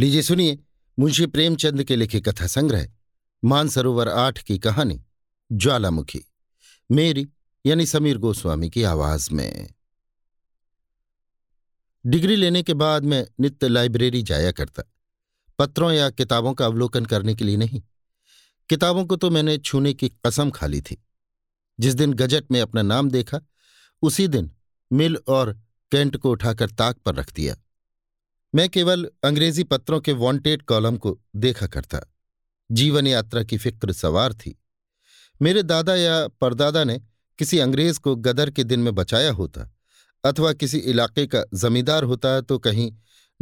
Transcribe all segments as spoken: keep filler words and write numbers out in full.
लीजिए सुनिए मुंशी प्रेमचंद के लिखे कथा संग्रह मानसरोवर आठ की कहानी ज्वालामुखी, मेरी यानी समीर गोस्वामी की आवाज में। डिग्री लेने के बाद मैं नित्य लाइब्रेरी जाया करता, पत्रों या किताबों का अवलोकन करने के लिए नहीं। किताबों को तो मैंने छूने की कसम खा ली थी। जिस दिन गजट में अपना नाम देखा उसी दिन मिल और कैंट को उठाकर ताक पर रख दिया। मैं केवल अंग्रेजी पत्रों के वांटेड कॉलम को देखा करता। जीवन यात्रा की फिक्र सवार थी। मेरे दादा या परदादा ने किसी अंग्रेज को गदर के दिन में बचाया होता अथवा किसी इलाके का जमींदार होता तो कहीं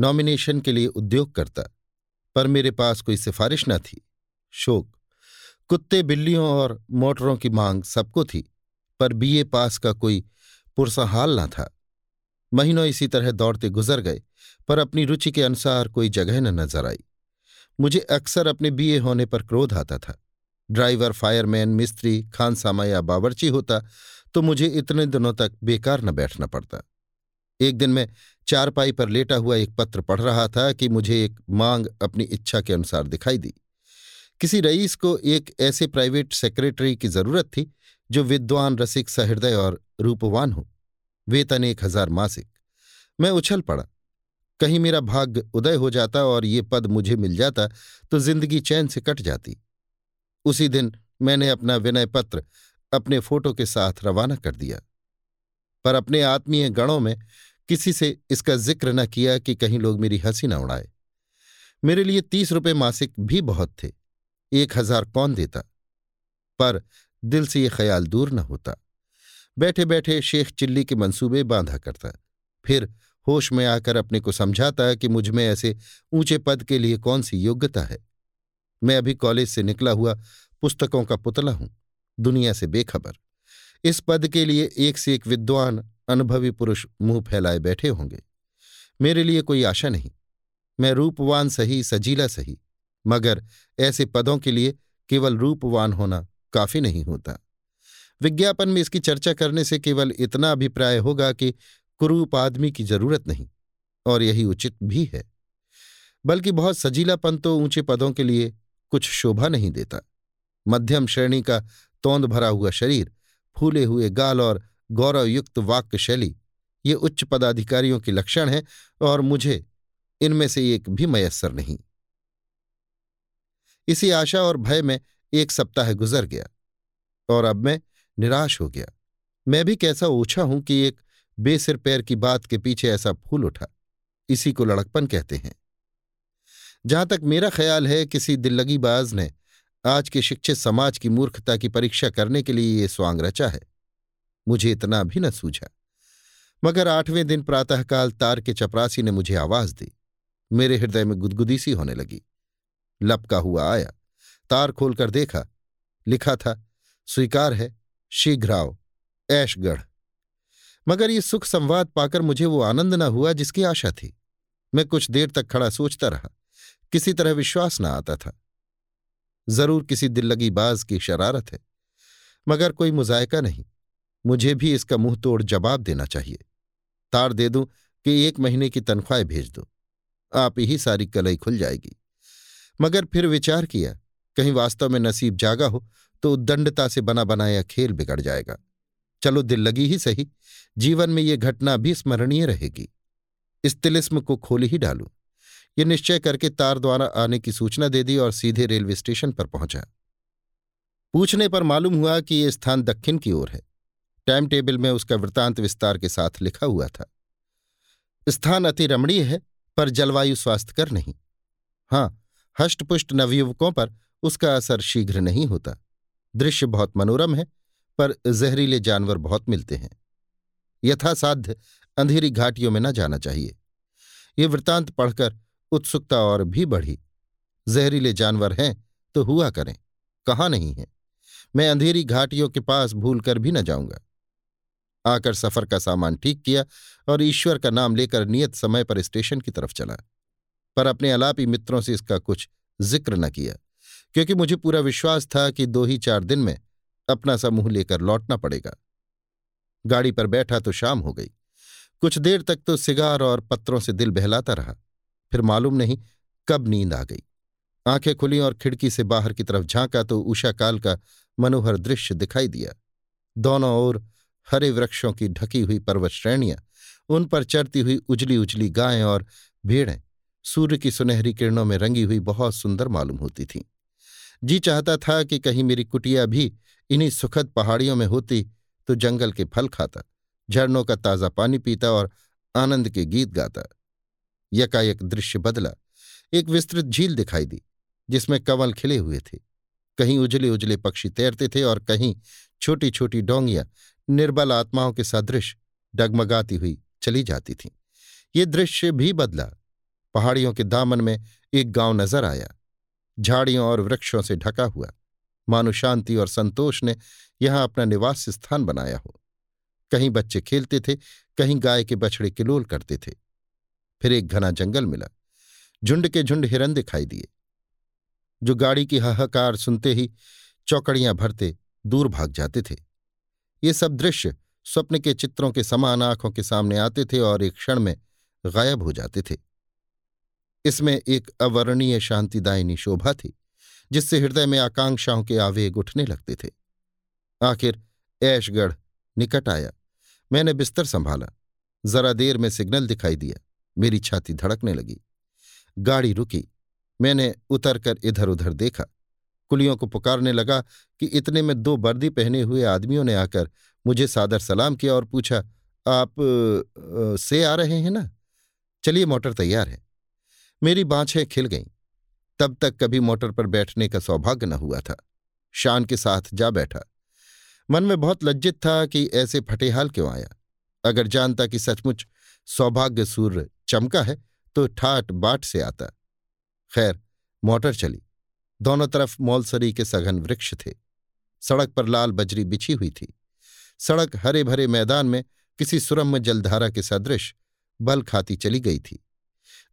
नॉमिनेशन के लिए उद्योग करता, पर मेरे पास कोई सिफारिश न थी। शौक कुत्ते, बिल्लियों और मोटरों की मांग सबको थी, पर बीए पास का कोई पुरसा हाल न था। महीनों इसी तरह दौड़ते गुजर गए, पर अपनी रुचि के अनुसार कोई जगह न नजर आई। मुझे अक्सर अपने बीए होने पर क्रोध आता था। ड्राइवर, फायरमैन, मिस्त्री, खानसामा या बावर्ची होता तो मुझे इतने दिनों तक बेकार न बैठना पड़ता। एक दिन मैं चारपाई पर लेटा हुआ एक पत्र पढ़ रहा था कि मुझे एक मांग अपनी इच्छा के अनुसार दिखाई दी। किसी रईस को एक ऐसे प्राइवेट सेक्रेटरी की जरूरत थी जो विद्वान, रसिक, सहृदय और रूपवान हो। वेतन एक हजार मासिक। मैं उछल पड़ा। कहीं मेरा भाग्य उदय हो जाता और ये पद मुझे मिल जाता तो जिंदगी चैन से कट जाती। उसी दिन मैंने अपना विनय पत्र अपने फोटो के साथ रवाना कर दिया, पर अपने आत्मीय गणों में किसी से इसका जिक्र न किया कि कहीं लोग मेरी हंसी न उड़ाए। मेरे लिए तीस रुपये मासिक भी बहुत थे। एक हजार कौन देता, पर दिल से ये ख्याल दूर न होता। बैठे बैठे शेख चिल्ली के मंसूबे बांधा करता, फिर होश में आकर अपने को समझाता कि मुझमें ऐसे ऊंचे पद के लिए कौन सी योग्यता है। मैं अभी कॉलेज से निकला हुआ पुस्तकों का पुतला हूं, दुनिया से बेखबर। इस पद के लिए एक से एक विद्वान, अनुभवी पुरुष मुंह फैलाए बैठे होंगे। मेरे लिए कोई आशा नहीं। मैं रूपवान सही, सजीला सही, मगर ऐसे पदों के लिए केवल रूपवान होना काफी नहीं होता। विज्ञापन में इसकी चर्चा करने से केवल इतना अभिप्राय होगा कि कुरूप आदमी की जरूरत नहीं, और यही उचित भी है। बल्कि बहुत सजीलापन तो ऊंचे पदों के लिए कुछ शोभा नहीं देता। मध्यम श्रेणी का तोंद भरा हुआ शरीर, फूले हुए गाल और गौरवयुक्त वाक्य शैली, ये उच्च पदाधिकारियों के लक्षण हैं, और मुझे इनमें से एक भी मयस्सर नहीं। इसी आशा और भय में एक सप्ताह गुजर गया और अब मैं निराश हो गया। मैं भी कैसा ओछा हूं कि एक बेसिर पैर की बात के पीछे ऐसा फूल उठा। इसी को लड़कपन कहते हैं। जहां तक मेरा ख्याल है, किसी दिल्लगीबाज ने आज के शिक्षित समाज की मूर्खता की परीक्षा करने के लिए ये स्वांग रचा है। मुझे इतना भी न सूझा, मगर आठवें दिन प्रातःकाल तार के चपरासी ने मुझे आवाज दी। मेरे हृदय में गुदगुदी सी होने लगी। लपका हुआ आया, तार खोलकर देखा। लिखा था, स्वीकार है, शीघ्र आओ, ऐशगढ़। मगर ये सुख संवाद पाकर मुझे वो आनंद न हुआ जिसकी आशा थी। मैं कुछ देर तक खड़ा सोचता रहा। किसी तरह विश्वास न आता था। जरूर किसी दिल्लगीबाज की शरारत है, मगर कोई मुजायका नहीं। मुझे भी इसका मुंह तोड़ जवाब देना चाहिए। तार दे दूं कि एक महीने की तनख्वाह भेज दो, आप ही सारी कलई खुल जाएगी। मगर फिर विचार किया, कहीं वास्तव में नसीब जागा हो तो उद्दंडता से बना बनाया खेल बिगड़ जाएगा। चलो दिल्लगी ही सही, जीवन में ये घटना भी स्मरणीय रहेगी। इस तिलिस्म को खोल ही डालूं, ये निश्चय करके तार द्वारा आने की सूचना दे दी और सीधे रेलवे स्टेशन पर पहुंचा। पूछने पर मालूम हुआ कि ये स्थान दक्षिण की ओर है। टाइम टेबल में उसका वृत्तांत विस्तार के साथ लिखा हुआ था। स्थान अति रमणीय है, पर जलवायु स्वास्थ्यकर नहीं। हाँ, हष्टपुष्ट नवयुवकों पर उसका असर शीघ्र नहीं होता। दृश्य बहुत मनोरम है, पर जहरीले जानवर बहुत मिलते हैं। यथासाध्य अंधेरी घाटियों में न जाना चाहिए। ये वृत्तांत पढ़कर उत्सुकता और भी बढ़ी। जहरीले जानवर हैं तो हुआ करें, कहाँ नहीं है। मैं अंधेरी घाटियों के पास भूल कर भी न जाऊंगा। आकर सफर का सामान ठीक किया और ईश्वर का नाम लेकर नियत समय पर स्टेशन की तरफ चला, पर अपने अलापी मित्रों से इसका कुछ जिक्र न किया, क्योंकि मुझे पूरा विश्वास था कि दो ही चार दिन में अपना सा मुंह लेकर लौटना पड़ेगा। गाड़ी पर बैठा तो शाम हो गई। कुछ देर तक तो सिगार और पत्रों से दिल बहलाता रहा। फिर मालूम नहीं कब नींद आ गई। आंखें खुली और खिड़की से बाहर की तरफ झांका तो उषा काल का मनोहर दृश्य दिखाई दिया। दोनों ओर हरे वृक्षों की ढकी हुई पर्वत श्रेणियां, उन पर चरती हुई उजली उजली गायें और भेड़ें सूर्य की सुनहरी किरणों में रंगी हुई बहुत सुंदर मालूम होती थीं। जी चाहता था कि कहीं मेरी कुटिया भी इन्हीं सुखद पहाड़ियों में होती तो जंगल के फल खाता, झरनों का ताज़ा पानी पीता और आनंद के गीत गाता। यकायक दृश्य बदला। एक विस्तृत झील दिखाई दी जिसमें कंवल खिले हुए थे। कहीं उजले उजले पक्षी तैरते थे और कहीं छोटी छोटी डोंगियां निर्बल आत्माओं के सदृश डगमगाती हुई चली जाती थीं। ये दृश्य भी बदला। पहाड़ियों के दामन में एक गांव नजर आया, झाड़ियों और वृक्षों से ढका हुआ। मानो शांति और संतोष ने यहां अपना निवास स्थान बनाया हो। कहीं बच्चे खेलते थे, कहीं गाय के बछड़े किलोल करते थे। फिर एक घना जंगल मिला। झुंड के झुंड हिरन दिखाई दिए जो गाड़ी की हाहाकार सुनते ही चौकड़ियां भरते दूर भाग जाते थे। ये सब दृश्य स्वप्न के चित्रों के समान आंखों के सामने आते थे और एक क्षण में गायब हो जाते थे। इसमें एक अवर्णीय शांतिदायिनी शोभा थी जिससे हृदय में आकांक्षाओं के आवेग उठने लगते थे। आखिर ऐशगढ़ निकट आया। मैंने बिस्तर संभाला। जरा देर में सिग्नल दिखाई दिया। मेरी छाती धड़कने लगी। गाड़ी रुकी। मैंने उतरकर इधर उधर देखा। कुलियों को पुकारने लगा कि इतने में दो वर्दी पहने हुए आदमियों ने आकर मुझे सादर सलाम किया और पूछा, आप आ, आ, से आ रहे हैं ना? चलिए, मोटर तैयार है। मेरी बाँछें खिल गईं। तब तक कभी मोटर पर बैठने का सौभाग्य न हुआ था। शान के साथ जा बैठा। मन में बहुत लज्जित था कि ऐसे फटेहाल क्यों आया। अगर जानता कि सचमुच सौभाग्य सूर्य चमका है तो ठाट बाट से आता। खैर, मोटर चली। दोनों तरफ मौलसरी के सघन वृक्ष थे। सड़क पर लाल बजरी बिछी हुई थी। सड़क हरे भरे मैदान में किसी सुरम्य जलधारा के सदृश बल खाती चली गई थी।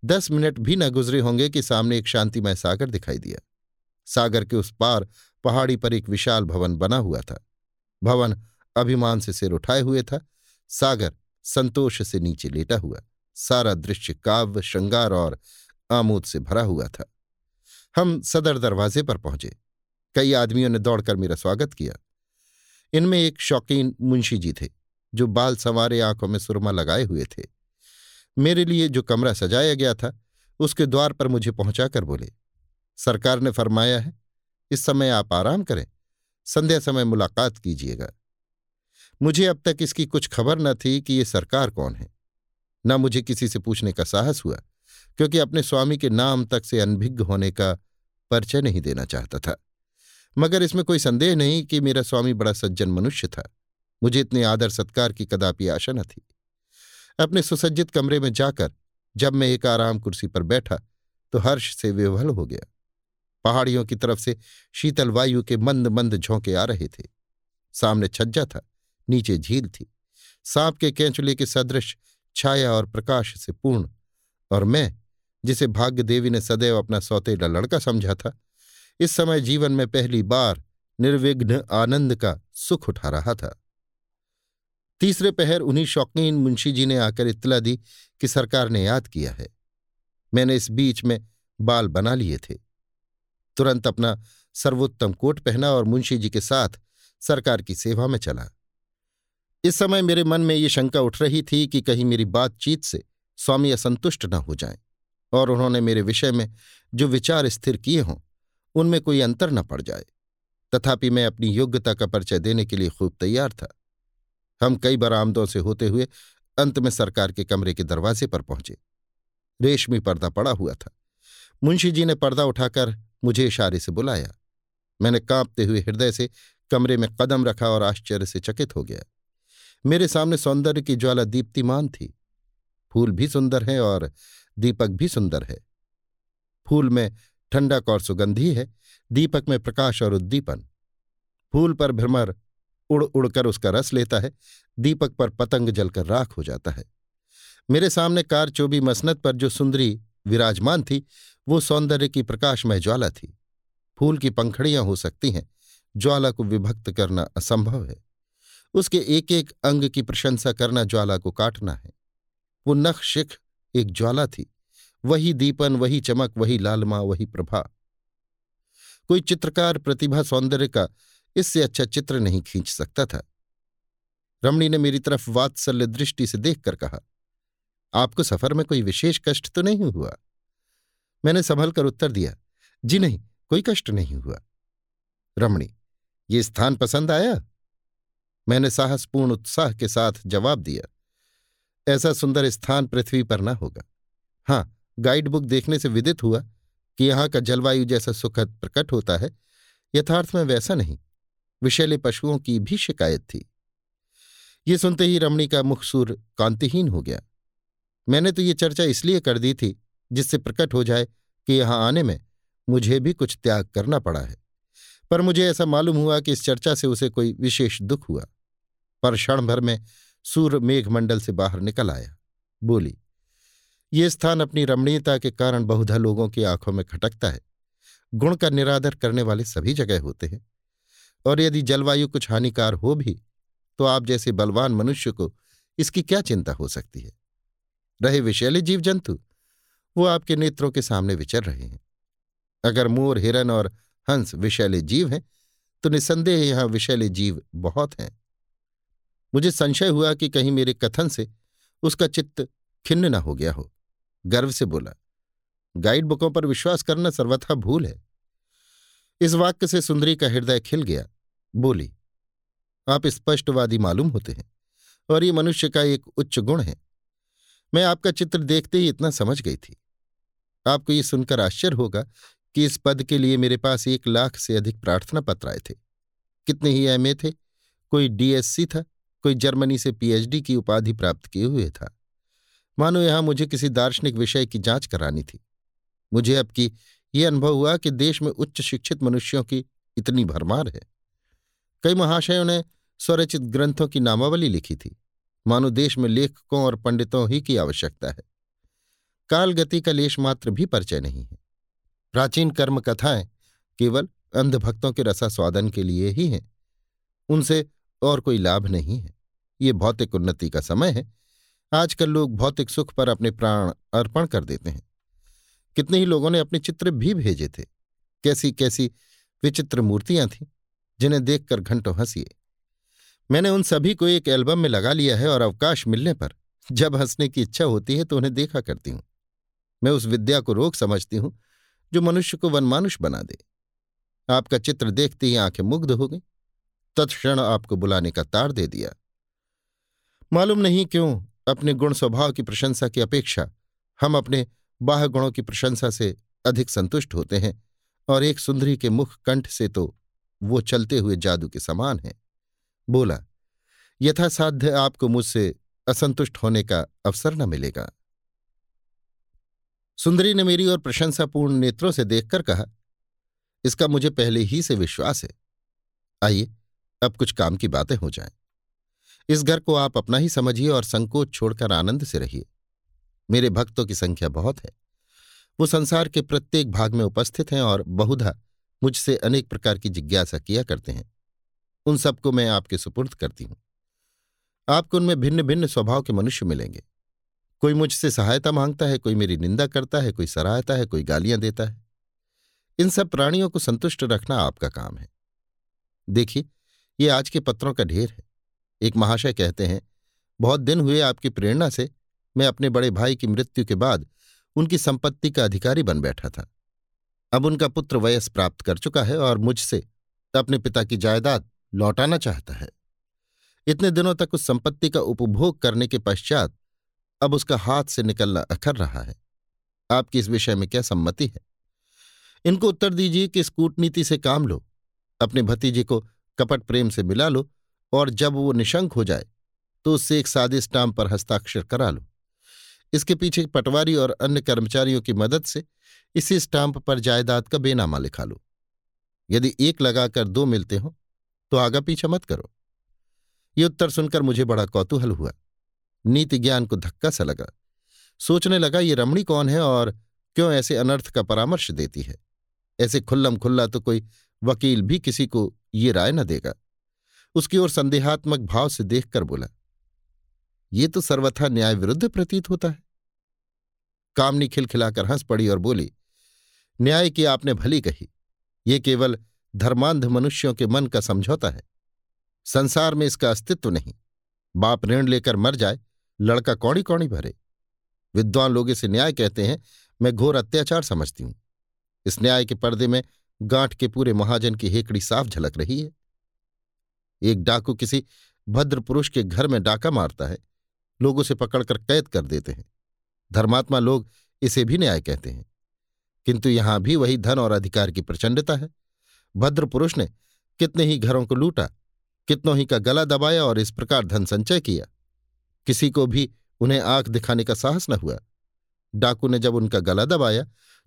दस मिनट भी न गुजरे होंगे कि सामने एक शांतिमय सागर दिखाई दिया। सागर के उस पार पहाड़ी पर एक विशाल भवन बना हुआ था। भवन अभिमान से सिर उठाए हुए था। सागर संतोष से नीचे लेटा हुआ। सारा दृश्य काव्य, श्रृंगार और आमोद से भरा हुआ था। हम सदर दरवाजे पर पहुंचे। कई आदमियों ने दौड़कर मेरा स्वागत किया। इनमें एक शौकीन मुंशी जी थे जो बाल संवारे, आंखों में सुरमा लगाए हुए थे। मेरे लिए जो कमरा सजाया गया था उसके द्वार पर मुझे पहुंचाकर बोले, सरकार ने फरमाया है इस समय आप आराम करें, संध्या समय मुलाकात कीजिएगा। मुझे अब तक इसकी कुछ खबर न थी कि ये सरकार कौन है। न मुझे किसी से पूछने का साहस हुआ क्योंकि अपने स्वामी के नाम तक से अनभिज्ञ होने का परिचय नहीं देना चाहता था। मगर इसमें कोई संदेह नहीं कि मेरा स्वामी बड़ा सज्जन मनुष्य था। मुझे इतने आदर सत्कार की कदापि आशा न थी। अपने सुसज्जित कमरे में जाकर जब मैं एक आराम कुर्सी पर बैठा तो हर्ष से विह्वल हो गया। पहाड़ियों की तरफ से शीतल वायु के मंद मंद झोंके आ रहे थे। सामने छज्जा था, नीचे झील थी। सांप के केंचुले के सदृश छाया और प्रकाश से पूर्ण, और मैं जिसे भाग्य देवी ने सदैव अपना सौतेला लड़का समझा था, इस समय जीवन में पहली बार निर्विघ्न आनंद का सुख उठा रहा था। तीसरे पहर उन्हीं शौकीन मुंशी जी ने आकर इत्तला दी कि सरकार ने याद किया है। मैंने इस बीच में बाल बना लिए थे। तुरंत अपना सर्वोत्तम कोट पहना और मुंशी जी के साथ सरकार की सेवा में चला। इस समय मेरे मन में ये शंका उठ रही थी कि कहीं मेरी बातचीत से स्वामी असंतुष्ट न हो जाएं और उन्होंने मेरे विषय में जो विचार स्थिर किए हों उनमें कोई अंतर न पड़ जाए। तथापि मैं अपनी योग्यता का परिचय देने के लिए खूब तैयार था। हम कई बरामदों से होते हुए अंत में सरकार के कमरे के दरवाजे पर पहुंचे। रेशमी पर्दा पड़ा हुआ था। मुंशी जी ने पर्दा उठाकर मुझे इशारे से बुलाया। मैंने कांपते हुए हृदय से कमरे में कदम रखा और आश्चर्य से चकित हो गया। मेरे सामने सौंदर्य की ज्वाला दीप्तिमान थी। फूल भी सुंदर है और दीपक भी सुंदर है। फूल में ठंडक और सुगंधी है, दीपक में प्रकाश और उद्दीपन। फूल पर भ्रमर उड़ उड़कर उसका रस लेता है, दीपक पर पतंग जलकर राख हो जाता है। मेरे सामने कारचोबी मसनद पर जो सुंदरी विराजमान थी वो सौंदर्य की प्रकाशमय ज्वाला थी। फूल की पंखड़ियां हो सकती हैं, ज्वाला को विभक्त करना असंभव है। उसके एक एक अंग की प्रशंसा करना ज्वाला को काटना है। वो नख शिख एक ज्वाला थी, वही दीपन, वही चमक, वही लालमा, वही प्रभा। कोई चित्रकार प्रतिभा सौंदर्य का इससे अच्छा चित्र नहीं खींच सकता था। रमणी ने मेरी तरफ वात्सल्य दृष्टि से देखकर कहा, आपको सफर में कोई विशेष कष्ट तो नहीं हुआ? मैंने संभल कर उत्तर दिया, जी नहीं, कोई कष्ट नहीं हुआ। रमणी, ये स्थान पसंद आया? मैंने साहसपूर्ण उत्साह के साथ जवाब दिया, ऐसा सुंदर स्थान पृथ्वी पर न होगा। हाँ, गाइड बुक देखने से विदित हुआ कि यहाँ का जलवायु जैसा सुखद प्रकट होता है, यथार्थ में वैसा नहीं। विषैले पशुओं की भी शिकायत थी। ये सुनते ही रमणी का मुखसूर कांतिहीन हो गया। मैंने तो ये चर्चा इसलिए कर दी थी जिससे प्रकट हो जाए कि यहाँ आने में मुझे भी कुछ त्याग करना पड़ा है, पर मुझे ऐसा मालूम हुआ कि इस चर्चा से उसे कोई विशेष दुख हुआ। पर क्षण भर में सूर्य मेघमंडल से बाहर निकल आया। बोली, ये स्थान अपनी रमणीयता के कारण बहुधा लोगों की आंखों में खटकता है। गुण का निरादर करने वाले सभी जगह होते हैं, और यदि जलवायु कुछ हानिकार हो भी तो आप जैसे बलवान मनुष्य को इसकी क्या चिंता हो सकती है। रहे विषैले जीव जंतु, वो आपके नेत्रों के सामने विचर रहे हैं। अगर मोर, हिरन और हंस विषैले जीव हैं तो निसंदेह यहाँ विषैले जीव बहुत हैं। मुझे संशय हुआ कि कहीं मेरे कथन से उसका चित्त खिन्न न हो गया हो। गर्व से बोला, गाइड बुकों पर विश्वास करना सर्वथा भूल है। इस वाक्य से सुंदरी का हृदय खिल गया। बोली, आप स्पष्टवादी मालूम होते हैं और ये मनुष्य का एक उच्च गुण है। मैं आपका चित्र देखते ही इतना समझ गई थी। आपको ये सुनकर आश्चर्य होगा कि इस पद के लिए मेरे पास एक लाख से अधिक प्रार्थना पत्र आए थे। कितने ही एमए थे, कोई डीएससी था, कोई जर्मनी से पीएचडी की उपाधि प्राप्त किए हुए था। मानो यहाँ मुझे किसी दार्शनिक विषय की जांच करानी थी। मुझे अब की ये अनुभव हुआ कि देश में उच्च शिक्षित मनुष्यों की इतनी भरमार है। कई महाशयों ने स्वरचित ग्रंथों की नामावली लिखी थी, मानो देश में लेखकों और पंडितों ही की आवश्यकता है। कालगति का लेश मात्र भी परिचय नहीं है। प्राचीन कर्म कथाएं केवल अंधभक्तों के रसास्वादन के लिए ही हैं, उनसे और कोई लाभ नहीं है। ये भौतिक उन्नति का समय है। आजकल लोग भौतिक सुख पर अपने प्राण अर्पण कर देते हैं। कितने ही लोगों ने अपने चित्र भी भेजे थे। कैसी कैसी विचित्र मूर्तियां थीं जिन्हें देखकर घंटों हंसिए। मैंने उन सभी को एक एल्बम में लगा लिया है और अवकाश मिलने पर जब हंसने की इच्छा होती है तो उन्हें देखा करती हूं। मैं उस विद्या को रोग समझती हूं जो मनुष्य को वनमानुष बना दे। आपका चित्र देखते ही आंखें मुग्ध हो गई। तत्क्षण आपको बुलाने का तार दे दिया। मालूम नहीं क्यों अपने गुण स्वभाव की प्रशंसा की अपेक्षा हम अपने बाह्य गुणों की प्रशंसा से अधिक संतुष्ट होते हैं, और एक सुंदरी के मुख कंठ से तो वो चलते हुए जादू के समान है। बोला, यथासाध्य आपको मुझसे असंतुष्ट होने का अवसर न मिलेगा। सुंदरी ने मेरी ओर प्रशंसापूर्ण नेत्रों से देखकर कहा, इसका मुझे पहले ही से विश्वास है। आइए अब कुछ काम की बातें हो जाएं। इस घर को आप अपना ही समझिए और संकोच छोड़कर आनंद से रहिए। मेरे भक्तों की संख्या बहुत है। वो संसार के प्रत्येक भाग में उपस्थित हैं और बहुधा मुझसे अनेक प्रकार की जिज्ञासा किया करते हैं। उन सबको मैं आपके सुपुर्द करती हूँ। आपको उनमें भिन्न भिन्न स्वभाव के मनुष्य मिलेंगे। कोई मुझसे सहायता मांगता है, कोई मेरी निंदा करता है, कोई सराहता है, कोई गालियां देता है। इन सब प्राणियों को संतुष्ट रखना आपका काम है। देखिए, ये आज के पत्रों का ढेर है। एक महाशय कहते हैं, बहुत दिन हुए आपकी प्रेरणा से मैं अपने बड़े भाई की मृत्यु के बाद उनकी संपत्ति का अधिकारी बन बैठा था। अब उनका पुत्र वयस प्राप्त कर चुका है और मुझसे अपने पिता की जायदाद लौटाना चाहता है। इतने दिनों तक उस संपत्ति का उपभोग करने के पश्चात अब उसका हाथ से निकलना अखर रहा है। आपकी इस विषय में क्या सम्मति है? इनको उत्तर दीजिए कि इस कूटनीति से काम लो, अपने भतीजे को कपट प्रेम से मिला लो, और जब वो निशंक हो जाए तो उससे एक सादे स्टाम्प पर हस्ताक्षर करा लो। इसके पीछे पटवारी और अन्य कर्मचारियों की मदद से इसी स्टाम्प पर जायदाद का बेनामा लिखा लो। यदि एक लगाकर दो मिलते हो तो आगा पीछा मत करो। ये उत्तर सुनकर मुझे बड़ा कौतूहल हुआ। नीति ज्ञान को धक्का सा लगा। सोचने लगा, ये रमणी कौन है और क्यों ऐसे अनर्थ का परामर्श देती है? ऐसे खुल्लम खुल्ला तो कोई वकील भी किसी को ये राय न देगा। उसकी ओर संदेहात्मक भाव से देखकर बोला, ये तो सर्वथा न्याय विरुद्ध प्रतीत होता है। कामनी खिलखिलाकर हंस पड़ी और बोली, न्याय की आपने भली कही। ये केवल धर्मांध मनुष्यों के मन का समझौता है, संसार में इसका अस्तित्व नहीं। बाप ऋण लेकर मर जाए, लड़का कौड़ी कौड़ी भरे। विद्वान लोग इसे न्याय कहते हैं, मैं घोर अत्याचार समझती हूं। इस न्याय के पर्दे में गांठ के पूरे महाजन की हेकड़ी साफ झलक रही है। एक डाकू किसी भद्र पुरुष के घर में डाका मारता है, लोग उसे पकड़कर कैद कर देते हैं। धर्मात्मा लोग इसे भी न्याय कहते हैं, किंतु यहां भी वही धन और अधिकार की प्रचंडता है। भद्र पुरुष ने कितने ही घरों को लूटा, कितनों ही का गला दबाया और इस प्रकार धन संचय किया। किसी को भी उन्हें आंख दिखाने का साहस न हुआ। डाकू ने जब उनका गला दबाया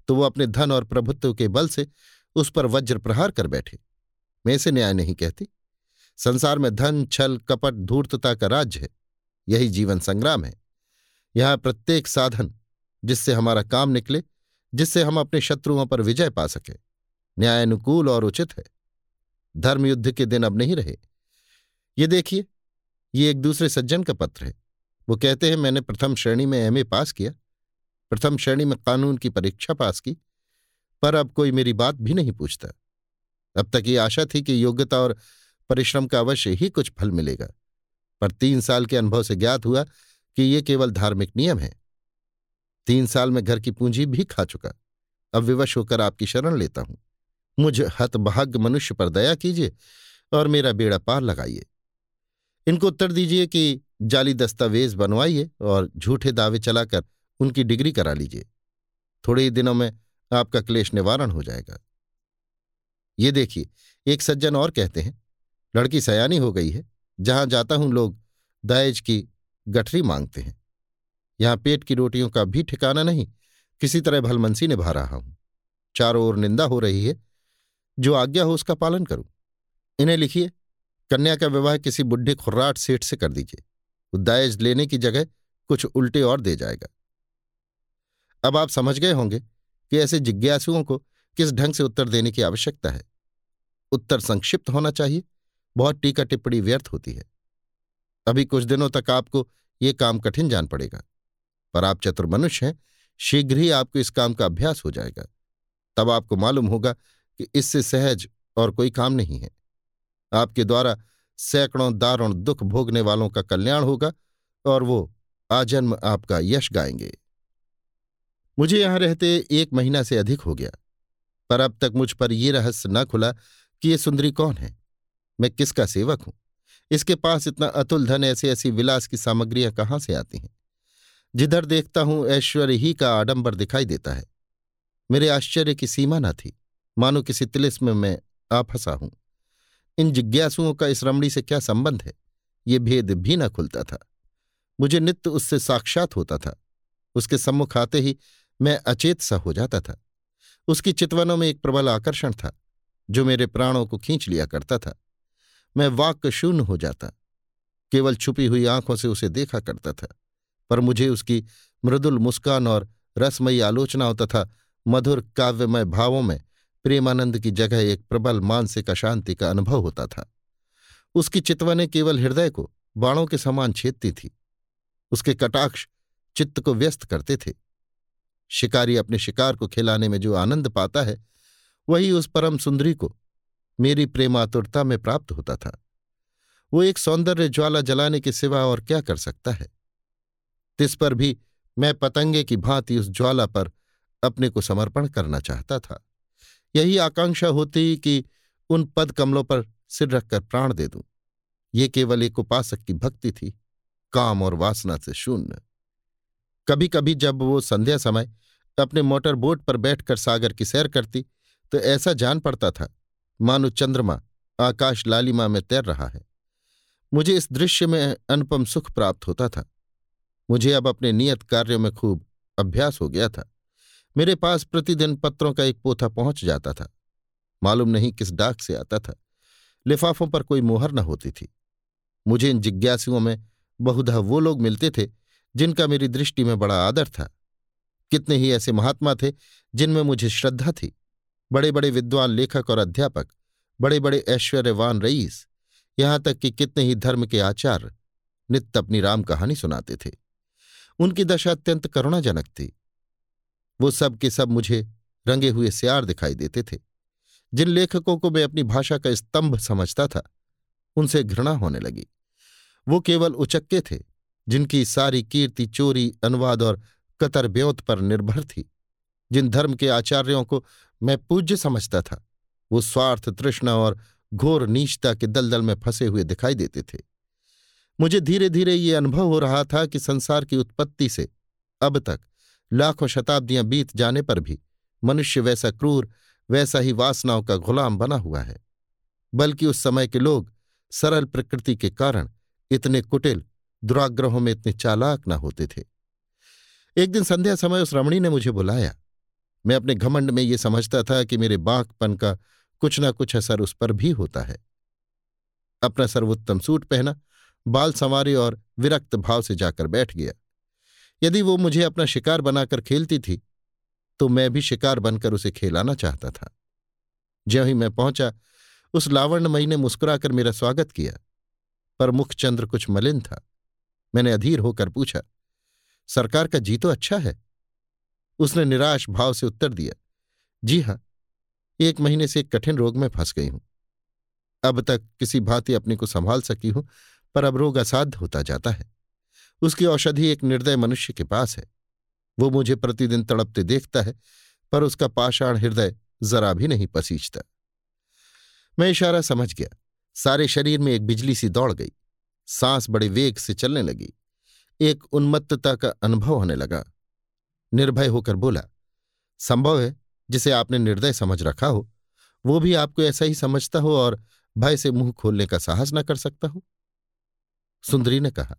तो वो अपने धन और प्रभुत्व के बल से उस पर वज्र प्रहार कर बैठे। मैं इसे न्याय नहीं कहती। संसार में धन, छल, कपट, धूर्तता का राज्य है। यही जीवन संग्राम है। यहां प्रत्येक साधन जिससे हमारा काम निकले, जिससे हम अपने शत्रुओं पर विजय पा सकें, न्यायानुकूल और उचित है। धर्म युद्ध के दिन अब नहीं रहे। ये देखिए, ये एक दूसरे सज्जन का पत्र है। वो कहते हैं, मैंने प्रथम श्रेणी में एम ए पास किया, प्रथम श्रेणी में कानून की परीक्षा पास की, पर अब कोई मेरी बात भी नहीं पूछता। अब तक ये आशा थी कि योग्यता और परिश्रम का अवश्य ही कुछ फल मिलेगा, पर तीन साल के अनुभव से ज्ञात हुआ कि ये केवल धार्मिक नियम है। तीन साल में घर की पूंजी भी खा चुका। अब विवश होकर आपकी शरण लेता हूं। मुझ हतभाग्य मनुष्य पर दया कीजिए और मेरा बेड़ा पार लगाइए। इनको उत्तर दीजिए कि जाली दस्तावेज बनवाइए और झूठे दावे चलाकर उनकी डिग्री करा लीजिए। थोड़े ही दिनों में आपका क्लेश निवारण हो जाएगा। ये देखिए, एक सज्जन और कहते हैं, लड़की सयानी हो गई है, जहां जाता हूं लोग दायज की गठरी मांगते हैं। यहां पेट की रोटियों का भी ठिकाना नहीं, किसी तरह भलमनसी निभा रहा हूं। चारों ओर निंदा हो रही है, जो आज्ञा हो उसका पालन करूं। इन्हें लिखिए, कन्या का विवाह किसी बुढ़े खुर्राट सेठ से कर दीजिए, वो दायज लेने की जगह कुछ उल्टे और दे जाएगा। अब आप समझ गए होंगे कि ऐसे जिज्ञासुओं को किस ढंग से उत्तर देने की आवश्यकता है। उत्तर संक्षिप्त होना चाहिए, बहुत टीका टिप्पणी व्यर्थ होती है। अभी कुछ दिनों तक आपको ये काम कठिन जान पड़ेगा, पर आप चतुर मनुष्य हैं, शीघ्र ही आपको इस काम का अभ्यास हो जाएगा। तब आपको मालूम होगा कि इससे सहज और कोई काम नहीं है। आपके द्वारा सैकड़ों दारुण दुख भोगने वालों का कल्याण होगा और वो आजन्म आपका यश गाएंगे। मुझे यहां रहते एक महीना से अधिक हो गया, पर अब तक मुझ पर यह रहस्य न खुला कि ये सुंदरी कौन है, मैं किसका सेवक हूं, इसके पास इतना अतुल धन, ऐसी ऐसी विलास की सामग्रियां कहाँ से आती हैं। जिधर देखता हूं ऐश्वर्य ही का आडंबर दिखाई देता है। मेरे आश्चर्य की सीमा न थी, मानो किसी तिलिस्म में आ फंसा हूं। इन जिज्ञासुओं का इस रमणी से क्या संबंध है, ये भेद भी न खुलता था। मुझे नित्य उससे साक्षात होता था। उसके सम्मुख आते ही मैं अचेत सा हो जाता था। उसकी चितवनों में एक प्रबल आकर्षण था जो मेरे प्राणों को खींच लिया करता था। मैं वाक् शून्य हो जाता, केवल छुपी हुई आंखों से उसे देखा करता था, पर मुझे उसकी मृदुल मुस्कान और रसमयी आलोचनाओं तथा मधुर काव्यमय भावों में प्रेमानंद की जगह एक प्रबल मानसिक अशांति का अनुभव होता था। उसकी चितवनें केवल हृदय को बाणों के समान छेदती थी। उसके कटाक्ष चित्त को व्यस्त करते थे। शिकारी अपने शिकार को खिलाने में जो आनंद पाता है, वही उस परम सुंदरी को मेरी प्रेमातुरता में प्राप्त होता था। वो एक सौंदर्य ज्वाला जलाने के सिवा और क्या कर सकता है। तिस पर भी मैं पतंगे की भांति उस ज्वाला पर अपने को समर्पण करना चाहता था। यही आकांक्षा होती कि उन पद कमलों पर सिर रखकर प्राण दे दूं। ये केवल एक उपासक की भक्ति थी, काम और वासना से शून्य। कभी कभी जब वो संध्या समय अपने मोटर बोट पर बैठकर सागर की सैर करती, तो ऐसा जान पड़ता था मानो चंद्रमा आकाश लालिमा में तैर रहा है। मुझे इस दृश्य में अनुपम सुख प्राप्त होता था। मुझे अब अपने नियत कार्यों में खूब अभ्यास हो गया था। मेरे पास प्रतिदिन पत्रों का एक पोथा पहुंच जाता था। मालूम नहीं किस डाक से आता था। लिफाफों पर कोई मोहर न होती थी। मुझे इन जिज्ञासुओं में बहुधा वो लोग मिलते थे जिनका मेरी दृष्टि में बड़ा आदर था। कितने ही ऐसे महात्मा थे जिनमें मुझे श्रद्धा थी। बड़े बड़े विद्वान, लेखक और अध्यापक, बड़े बड़े ऐश्वर्यवान रईस, यहां तक कि कितने ही धर्म के आचार्य नित्य अपनी राम कहानी सुनाते थे। उनकी दशा अत्यंत करुणाजनक थी। वो सब के सब मुझे रंगे हुए सियार दिखाई देते थे। जिन लेखकों को मैं अपनी भाषा का स्तंभ समझता था उनसे घृणा होने लगी। वो केवल उचक्के थे जिनकी सारी कीर्ति चोरी, अनुवाद और कतरब्योत पर निर्भर थी। जिन धर्म के आचार्यों को मैं पूज्य समझता था वो स्वार्थ, तृष्णा और घोर नीचता के दलदल में फंसे हुए दिखाई देते थे। मुझे धीरे धीरे ये अनुभव हो रहा था कि संसार की उत्पत्ति से अब तक लाखों शताब्दियां बीत जाने पर भी मनुष्य वैसा क्रूर, वैसा ही वासनाओं का गुलाम बना हुआ है। बल्कि उस समय के लोग सरल प्रकृति के कारण इतने कुटिल, दुराग्रहों में इतने चालाक न होते थे। एक दिन संध्या समय उस रमणी ने मुझे बुलाया। मैं अपने घमंड में ये समझता था कि मेरे बाकपन का कुछ न कुछ असर उस पर भी होता है। अपना सर्वोत्तम सूट पहना, बाल संवारे और विरक्त भाव से जाकर बैठ गया। यदि वो मुझे अपना शिकार बनाकर खेलती थी तो मैं भी शिकार बनकर उसे खेलाना चाहता था। ज्यों ही मैं पहुंचा, उस लावण्यमयी ने मुस्कुराकर मेरा स्वागत किया, पर मुखचंद्र कुछ मलिन था। मैंने अधीर होकर पूछा, सरकार का जी तो अच्छा है? उसने निराश भाव से उत्तर दिया, जी हाँ, एक महीने से एक कठिन रोग में फंस गई हूं। अब तक किसी भांति अपने को संभाल सकी हूं, पर अब रोग असाध्य होता जाता है। उसकी औषधि एक निर्दय मनुष्य के पास है। वो मुझे प्रतिदिन तड़पते देखता है, पर उसका पाषाण हृदय जरा भी नहीं पसीजता। मैं इशारा समझ गया। सारे शरीर में एक बिजली सी दौड़ गई। सांस बड़े वेग से चलने लगी। एक उन्मत्तता का अनुभव होने लगा। निर्भय होकर बोला, संभव है जिसे आपने निर्दय समझ रखा हो वो भी आपको ऐसा ही समझता हो और भय से मुंह खोलने का साहस न कर सकता हो। सुंदरी ने कहा,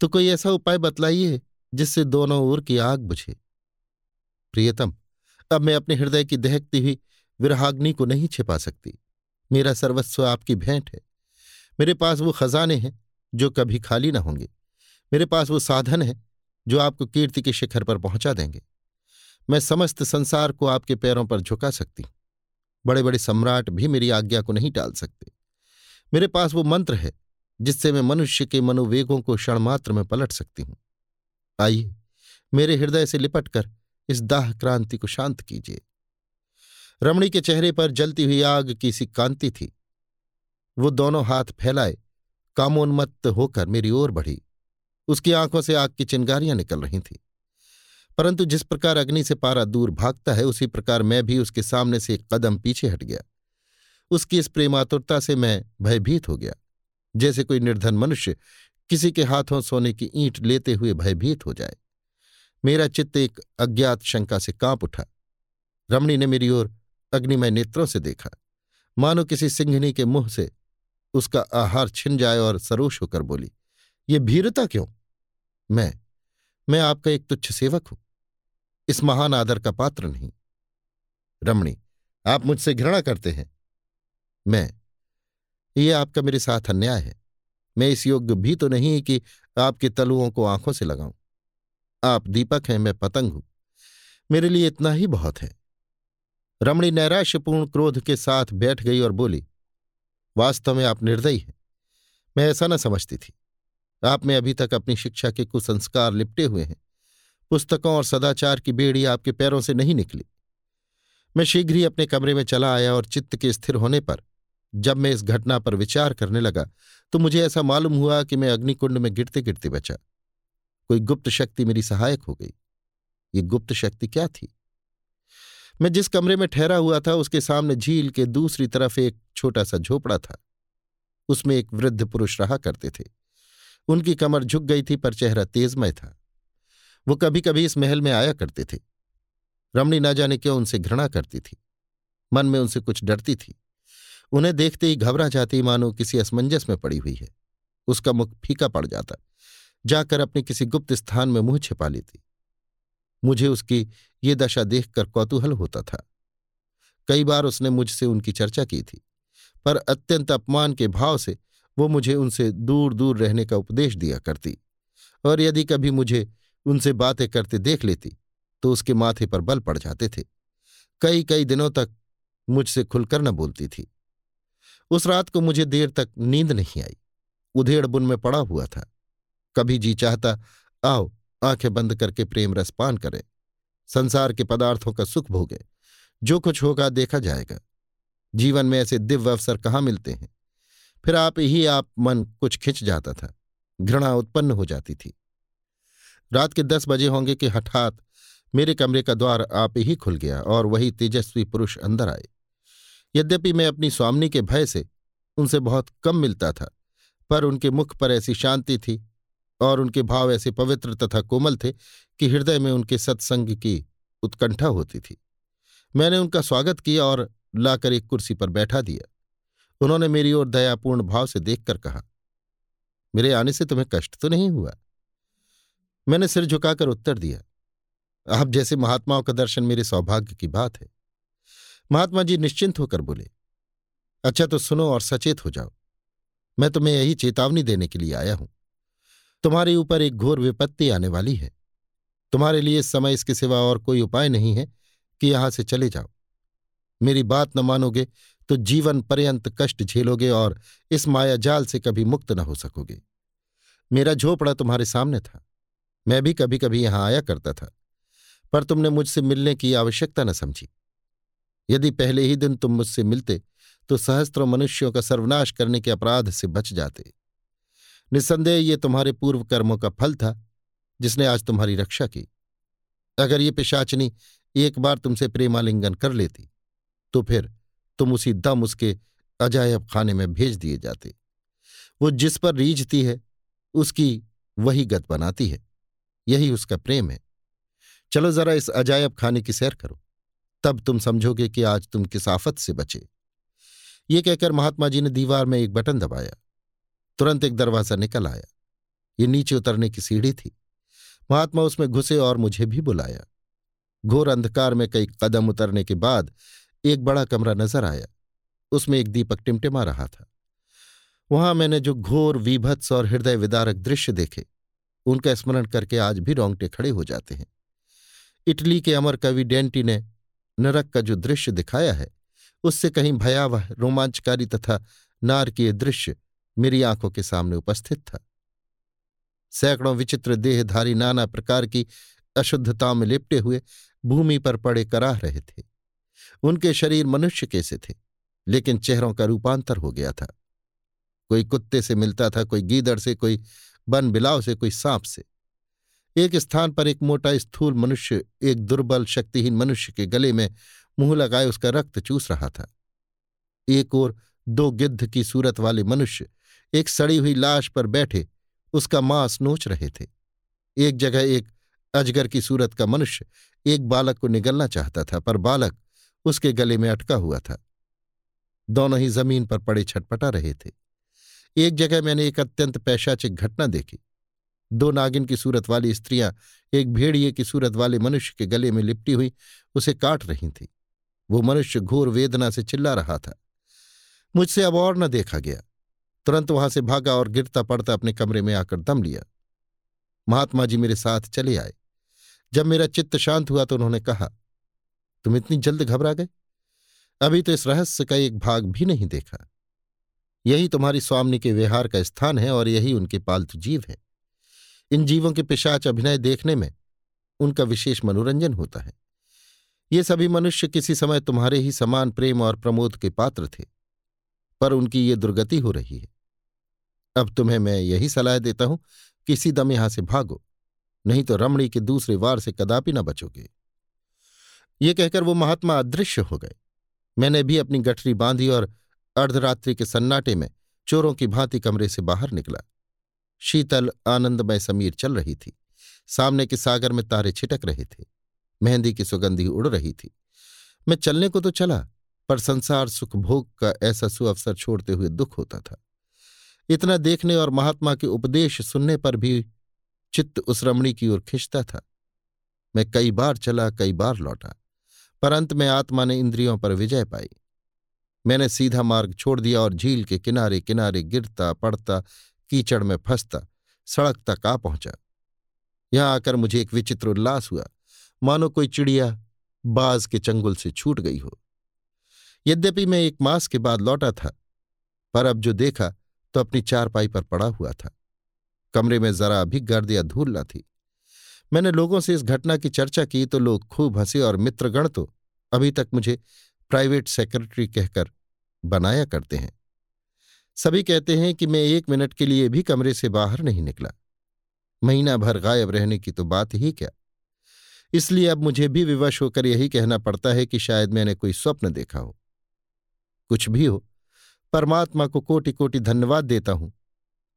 तो कोई ऐसा उपाय बतलाइए जिससे दोनों ओर की आग बुझे। प्रियतम, अब मैं अपने हृदय की दहकती हुई विरहाग्नि को नहीं छिपा सकती। मेरा सर्वस्व आपकी भेंट है। मेरे पास वो खजाने हैं जो कभी खाली न होंगे। मेरे पास वो साधन हैं जो आपको कीर्ति के शिखर पर पहुंचा देंगे। मैं समस्त संसार को आपके पैरों पर झुका सकती हूं। बड़े बड़े सम्राट भी मेरी आज्ञा को नहीं टाल सकते। मेरे पास वो मंत्र है जिससे मैं मनुष्य के मनोवेगों को क्षणमात्र में पलट सकती हूं। आइए मेरे हृदय से लिपटकर इस दाह क्रांति को शांत कीजिए। रमणी के चेहरे पर जलती हुई आग की सी कांति थी। वो दोनों हाथ फैलाए कामोन्मत्त होकर मेरी ओर बढ़ी। उसकी आंखों से आग की चिंगारियां निकल रही थीं, परंतु जिस प्रकार अग्नि से पारा दूर भागता है उसी प्रकार मैं भी उसके सामने से एक कदम पीछे हट गया। उसकी इस प्रेमातुरता से मैं भयभीत हो गया, जैसे कोई निर्धन मनुष्य किसी के हाथों सोने की ईंट लेते हुए भयभीत हो जाए। मेरा चित्त एक अज्ञात शंका से कांप उठा। रमणी ने मेरी ओर अग्निमय नेत्रों से देखा, मानो किसी सिंघनी के मुंह से उसका आहार छिन जाए, और सरोष होकर बोली, ये भीरुता क्यों? मैं मैं आपका एक तुच्छ सेवक हूं, इस महान आदर का पात्र नहीं। रमणी, आप मुझसे घृणा करते हैं। मैं, ये आपका मेरे साथ अन्याय है। मैं इस योग्य भी तो नहीं कि आपके तलुओं को आंखों से लगाऊं। आप दीपक हैं, मैं पतंग हूं। मेरे लिए इतना ही बहुत है। रमणी नैराश्यपूर्ण क्रोध के साथ बैठ गई और बोली, वास्तव में आप निर्दयी हैं। मैं ऐसा न समझती थी। आप में अभी तक अपनी शिक्षा के कुसंस्कार लिपटे हुए हैं। पुस्तकों और सदाचार की बेड़ी आपके पैरों से नहीं निकली। मैं शीघ्र ही अपने कमरे में चला आया और चित्त के स्थिर होने पर जब मैं इस घटना पर विचार करने लगा तो मुझे ऐसा मालूम हुआ कि मैं अग्निकुंड में गिरते गिरते बचा। कोई गुप्त शक्ति मेरी सहायक हो गई। ये गुप्त शक्ति क्या थी? मैं जिस कमरे में ठहरा हुआ था उसके सामने झील के दूसरी तरफ एक छोटा सा झोपड़ा था। उसमें एक वृद्ध पुरुष रहा करते थे। उनकी कमर झुक गई थी, पर चेहरा तेजमय था। वो कभी कभी इस महल में आया करते थे। रमणी ना जाने क्यों उनसे घृणा करती थी। मन में उनसे कुछ डरती थी। उन्हें देखते ही घबरा जाती, मानो किसी असमंजस में पड़ी हुई है। उसका मुख फीका पड़ जाता, जाकर अपने किसी गुप्त स्थान में मुंह छिपा लेती। मुझे उसकी ये दशा देखकर कौतूहल होता था। कई बार उसने मुझसे उनकी चर्चा की थी, पर अत्यंत अपमान के भाव से वो मुझे उनसे दूर दूर रहने का उपदेश दिया करती, और यदि कभी मुझे उनसे बातें करते देख लेती तो उसके माथे पर बल पड़ जाते थे। कई कई दिनों तक मुझसे खुलकर न बोलती थी। उस रात को मुझे देर तक नींद नहीं आई। उधेड़ बुन में पड़ा हुआ था। कभी जी चाहता, आओ आंखें बंद करके प्रेम रस पान करें, संसार के पदार्थों का सुख भोगे, जो कुछ होगा देखा जाएगा। जीवन में ऐसे दिव्य अवसर कहाँ मिलते हैं। फिर आप ही आप मन कुछ खिंच जाता था, घृणा उत्पन्न हो जाती थी। रात के दस बजे होंगे कि हठात मेरे कमरे का द्वार आप ही खुल गया और वही तेजस्वी पुरुष अंदर आए। यद्यपि मैं अपनी स्वामिनी के भय से उनसे बहुत कम मिलता था, पर उनके मुख पर ऐसी शांति थी और उनके भाव ऐसे पवित्र तथा कोमल थे कि हृदय में उनके सत्संग की उत्कंठा होती थी। मैंने उनका स्वागत किया और लाकर एक कुर्सी पर बैठा दिया। उन्होंने मेरी ओर दयापूर्ण भाव से देखकर कहा, मेरे आने से तुम्हें कष्ट तो नहीं हुआ? मैंने सिर झुकाकर उत्तर दिया, आप जैसे महात्माओं का दर्शन मेरे सौभाग्य की बात है। महात्मा जी निश्चिंत होकर बोले, अच्छा तो सुनो और सचेत हो जाओ। मैं तुम्हें यही चेतावनी देने के लिए आया हूं। तुम्हारे ऊपर एक घोर विपत्ति आने वाली है। तुम्हारे लिए इस समय इसके सिवा और कोई उपाय नहीं है कि यहां से चले जाओ। मेरी बात न मानोगे तो जीवन पर्यंत कष्ट झेलोगे और इस मायाजाल से कभी मुक्त न हो सकोगे। मेरा झोपड़ा तुम्हारे सामने था, मैं भी कभी कभी यहां आया करता था, पर तुमने मुझसे मिलने की आवश्यकता न समझी। यदि पहले ही दिन तुम मुझसे मिलते तो सहस्त्रों मनुष्यों का सर्वनाश करने के अपराध से बच जाते। निस्संदेह ये तुम्हारे पूर्व कर्मों का फल था जिसने आज तुम्हारी रक्षा की। अगर ये पिशाचनी एक बार तुमसे प्रेमालिंगन कर लेती तो फिर तुम उसी दम उसके अजायब खाने में भेज दिए जाते। वो जिस पर रीझती है उसकी वही गत बनाती है, यही उसका प्रेम है। चलो जरा इस अजायब खाने की सैर करो, तब तुम समझोगे कि आज तुम किस आफत से बचे। ये कहकर महात्मा जी ने दीवार में एक बटन दबाया। तुरंत एक दरवाजा निकल आया। ये नीचे उतरने की सीढ़ी थी। महात्मा उसमें घुसे और मुझे भी बुलाया। घोर अंधकार में कई कदम उतरने के बाद एक बड़ा कमरा नजर आया। उसमें एक दीपक टिमटिमा रहा था। वहां मैंने जो घोर वीभत्स और हृदय विदारक दृश्य देखे, उनका स्मरण करके आज भी रोंगटे खड़े हो जाते हैं। इटली के अमर कवि डेंटी ने नरक का जो दृश्य दिखाया है, उससे कहीं भयावह, रोमांचकारी तथा नारकीय दृश्य मेरी आंखों के सामने उपस्थित था। सैकड़ों विचित्र देहधारी नाना प्रकार की अशुद्धताओं में लिपटे हुए भूमि पर पड़े कराह रहे थे। उनके शरीर मनुष्य कैसे थे, लेकिन चेहरों का रूपांतर हो गया था। कोई कुत्ते से मिलता था, कोई गीदड़ से, कोई बन बिलाव से, कोई सांप से। एक स्थान पर एक मोटा स्थूल मनुष्य एक दुर्बल शक्तिहीन मनुष्य के गले में मुंह लगाए उसका रक्त चूस रहा था। एक और दो गिद्ध की सूरत वाले मनुष्य एक सड़ी हुई लाश पर बैठे उसका मांस नोच रहे थे। एक जगह एक अजगर की सूरत का मनुष्य एक बालक को निगलना चाहता था, पर बालक उसके गले में अटका हुआ था। दोनों ही जमीन पर पड़े छटपटा रहे थे। एक जगह मैंने एक अत्यंत पैशाचिक घटना देखी। दो नागिन की सूरत वाली स्त्रियां एक भेड़िए की सूरत वाले मनुष्य के गले में लिपटी हुई उसे काट रही थीं। वो मनुष्य घोर वेदना से चिल्ला रहा था। मुझसे अब और न देखा गया। तुरंत वहां से भागा और गिरता पड़ता अपने कमरे में आकर दम लिया। महात्मा जी मेरे साथ चले आए। जब मेरा चित्त शांत हुआ तो उन्होंने कहा, तुम इतनी जल्द घबरा गए? अभी तो इस रहस्य का एक भाग भी नहीं देखा। यही तुम्हारी स्वामिनी के विहार का स्थान है और यही उनके पालतू जीव है। इन जीवों के पिशाच अभिनय देखने में उनका विशेष मनोरंजन होता है। ये सभी मनुष्य किसी समय तुम्हारे ही समान प्रेम और प्रमोद के पात्र थे, पर उनकी ये दुर्गति हो रही है। अब तुम्हें मैं यही सलाह देता हूं कि इसी दम यहां से भागो, नहीं तो रमणी के दूसरे वार से कदापि न बचोगे। ये कहकर वो महात्मा अदृश्य हो गए। मैंने भी अपनी गठरी बांधी और अर्धरात्रि के सन्नाटे में चोरों की भांति कमरे से बाहर निकला। शीतल आनंदमय समीर चल रही थी। सामने के सागर में तारे छिटक रहे थे। मेहंदी की सुगंधी उड़ रही थी। मैं चलने को तो चला, पर संसार सुख भोग का ऐसा सुअवसर छोड़ते हुए दुख होता था। इतना देखने और महात्मा के उपदेश सुनने पर भी चित्त उस रमणी की ओर खिंचता था। मैं कई बार चला, कई बार लौटा, पर अंत में आत्मा ने इंद्रियों पर विजय पाई। मैंने सीधा मार्ग छोड़ दिया और झील के किनारे किनारे गिरता पड़ता, कीचड़ में फंसता, सड़क तक आ पहुंचा। यहां आकर मुझे एक विचित्र उल्लास हुआ, मानो कोई चिड़िया बाज के चंगुल से छूट गई हो। यद्यपि मैं एक मास के बाद लौटा था, पर अब जो देखा तो अपनी चारपाई पर पड़ा हुआ था। कमरे में जरा भी गर्द या धूल न थी। मैंने लोगों से इस घटना की चर्चा की तो लोग खूब हंसे और मित्रगण तो अभी तक मुझे प्राइवेट सेक्रेटरी कहकर बनाया करते हैं। सभी कहते हैं कि मैं एक मिनट के लिए भी कमरे से बाहर नहीं निकला। महीना भर गायब रहने की तो बात ही क्या। इसलिए अब मुझे भी विवश होकर यही कहना पड़ता है कि शायद मैंने कोई स्वप्न देखा हो। कुछ भी हो, परमात्मा को कोटि कोटि धन्यवाद देता हूं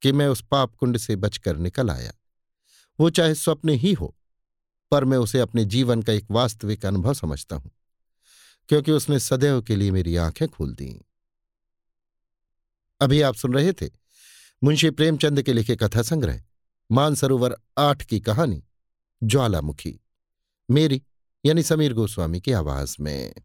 कि मैं उस पाप कुंड से बचकर निकल आया। वो चाहे स्वप्न ही हो, पर मैं उसे अपने जीवन का एक वास्तविक अनुभव समझता हूं, क्योंकि उसने सदैव के लिए मेरी आंखें खोल दीं। अभी आप सुन रहे थे मुंशी प्रेमचंद के लिखे कथा संग्रह मानसरोवर आठ की कहानी ज्वालामुखी, मेरी यानी समीर गोस्वामी की आवाज में।